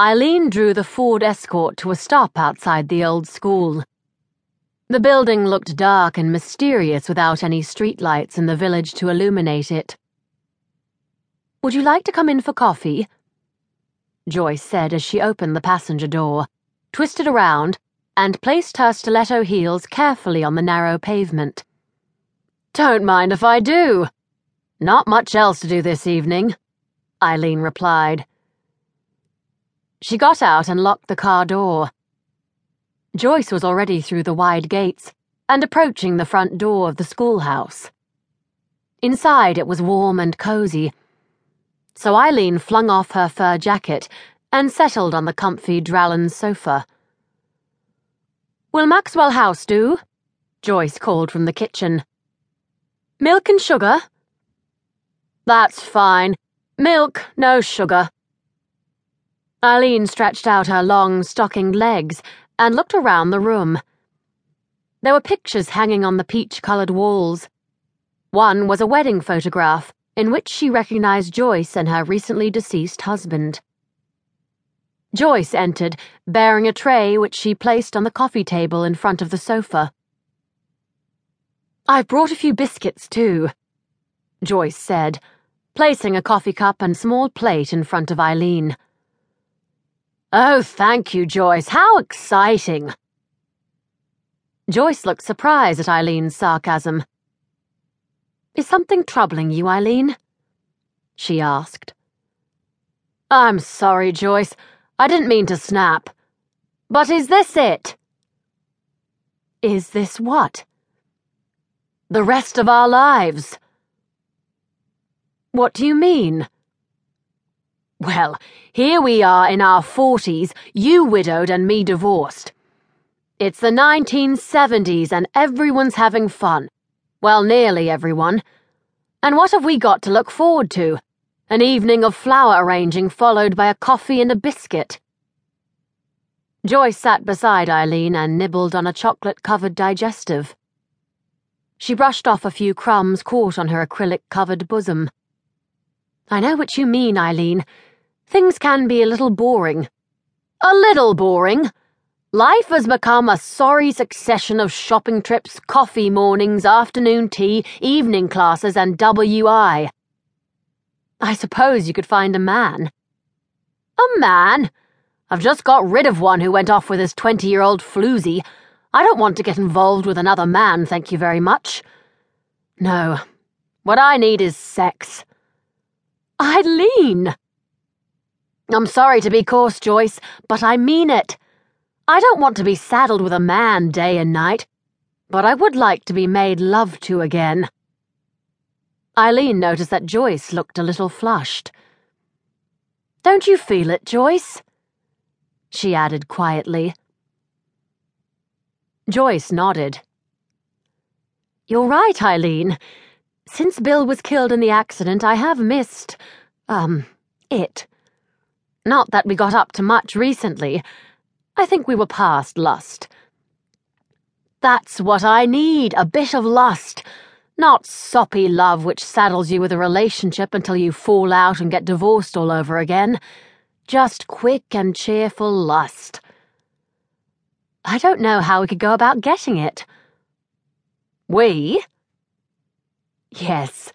Eileen drew the Ford Escort to a stop outside the Old School. The building looked dark and mysterious without any streetlights in the village to illuminate it. "Would you like to come in for coffee?" Joyce said as she opened the passenger door, twisted around, and placed her stiletto heels carefully on the narrow pavement. "Don't mind if I do. Not much else to do this evening," Eileen replied. She got out and locked the car door. Joyce was already through the wide gates and approaching the front door of the schoolhouse. Inside it was warm and cozy, so Eileen flung off her fur jacket and settled on the comfy Drallan sofa. "Will Maxwell House do?" Joyce called from the kitchen. "Milk and sugar?" "That's fine. Milk, no sugar." Eileen stretched out her long, stockinged legs and looked around the room. There were pictures hanging on the peach-coloured walls. One was a wedding photograph in which she recognised Joyce and her recently deceased husband. Joyce entered, bearing a tray which she placed on the coffee table in front of the sofa. "I've brought a few biscuits too," Joyce said, placing a coffee cup and small plate in front of Eileen. "Oh, thank you, Joyce. How exciting!" Joyce looked surprised at Eileen's sarcasm. "Is something troubling you, Eileen?" she asked. "I'm sorry, Joyce. I didn't mean to snap. But is this it?" "Is this what?" "The rest of our lives." "What do you mean?" "Well, here we are in our 40s, you widowed and me divorced. It's the 1970s and everyone's having fun. Well, nearly everyone. And what have we got to look forward to? An evening of flower arranging followed by a coffee and a biscuit." Joyce sat beside Eileen and nibbled on a chocolate-covered digestive. She brushed off a few crumbs caught on her acrylic-covered bosom. "I know what you mean, Eileen. Things can be a little boring." "A little boring? Life has become a sorry succession of shopping trips, coffee mornings, afternoon tea, evening classes, and WI. I suppose you could find a man." "A man? I've just got rid of one who went off with his 20-year-old floozy. I don't want to get involved with another man, thank you very much. No. What I need is sex." "Eileen!" "I'm sorry to be coarse, Joyce, but I mean it. I don't want to be saddled with a man day and night, but I would like to be made love to again." Eileen noticed that Joyce looked a little flushed. "Don't you feel it, Joyce?" she added quietly. Joyce nodded. "You're right, Eileen. Since Bill was killed in the accident, I have missed, it. Not that we got up to much recently. I think we were past lust." "That's what I need, a bit of lust. Not soppy love which saddles you with a relationship until you fall out and get divorced all over again. Just quick and cheerful lust." "I don't know how we could go about getting it." "We?" "Yes.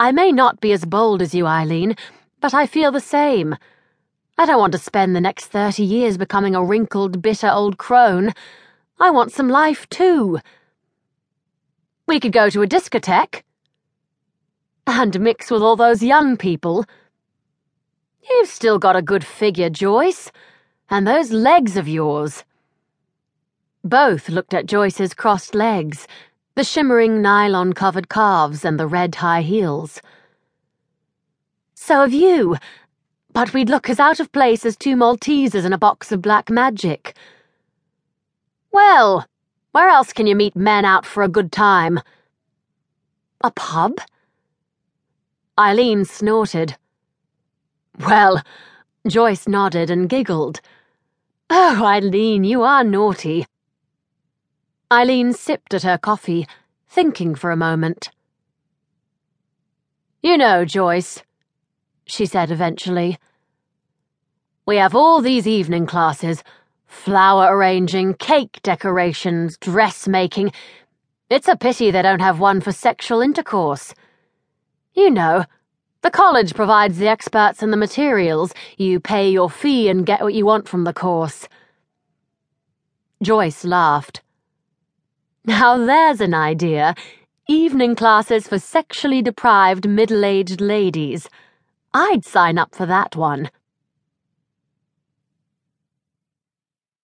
I may not be as bold as you, Eileen, but I feel the same. I don't want to spend the next 30 years becoming a wrinkled, bitter old crone. I want some life, too. We could go to a discotheque." "And mix with all those young people." "You've still got a good figure, Joyce. And those legs of yours." Both looked at Joyce's crossed legs, the shimmering nylon-covered calves and the red high heels. "So have you. But we'd look as out of place as two Maltesers in a box of black magic." "Well, where else can you meet men out for a good time?" "A pub?" Eileen snorted. "Well," Joyce nodded and giggled. "Oh, Eileen, you are naughty." Eileen sipped at her coffee, thinking for a moment. "You know, Joyce," she said eventually, We have all these evening classes. Flower arranging, cake decorations, dressmaking. It's a pity they don't have one for sexual intercourse. You know, the college provides the experts and the materials. You pay your fee and get what you want from the course." Joyce laughed. "Now there's an idea. Evening classes for sexually deprived middle-aged ladies. I'd sign up for that one."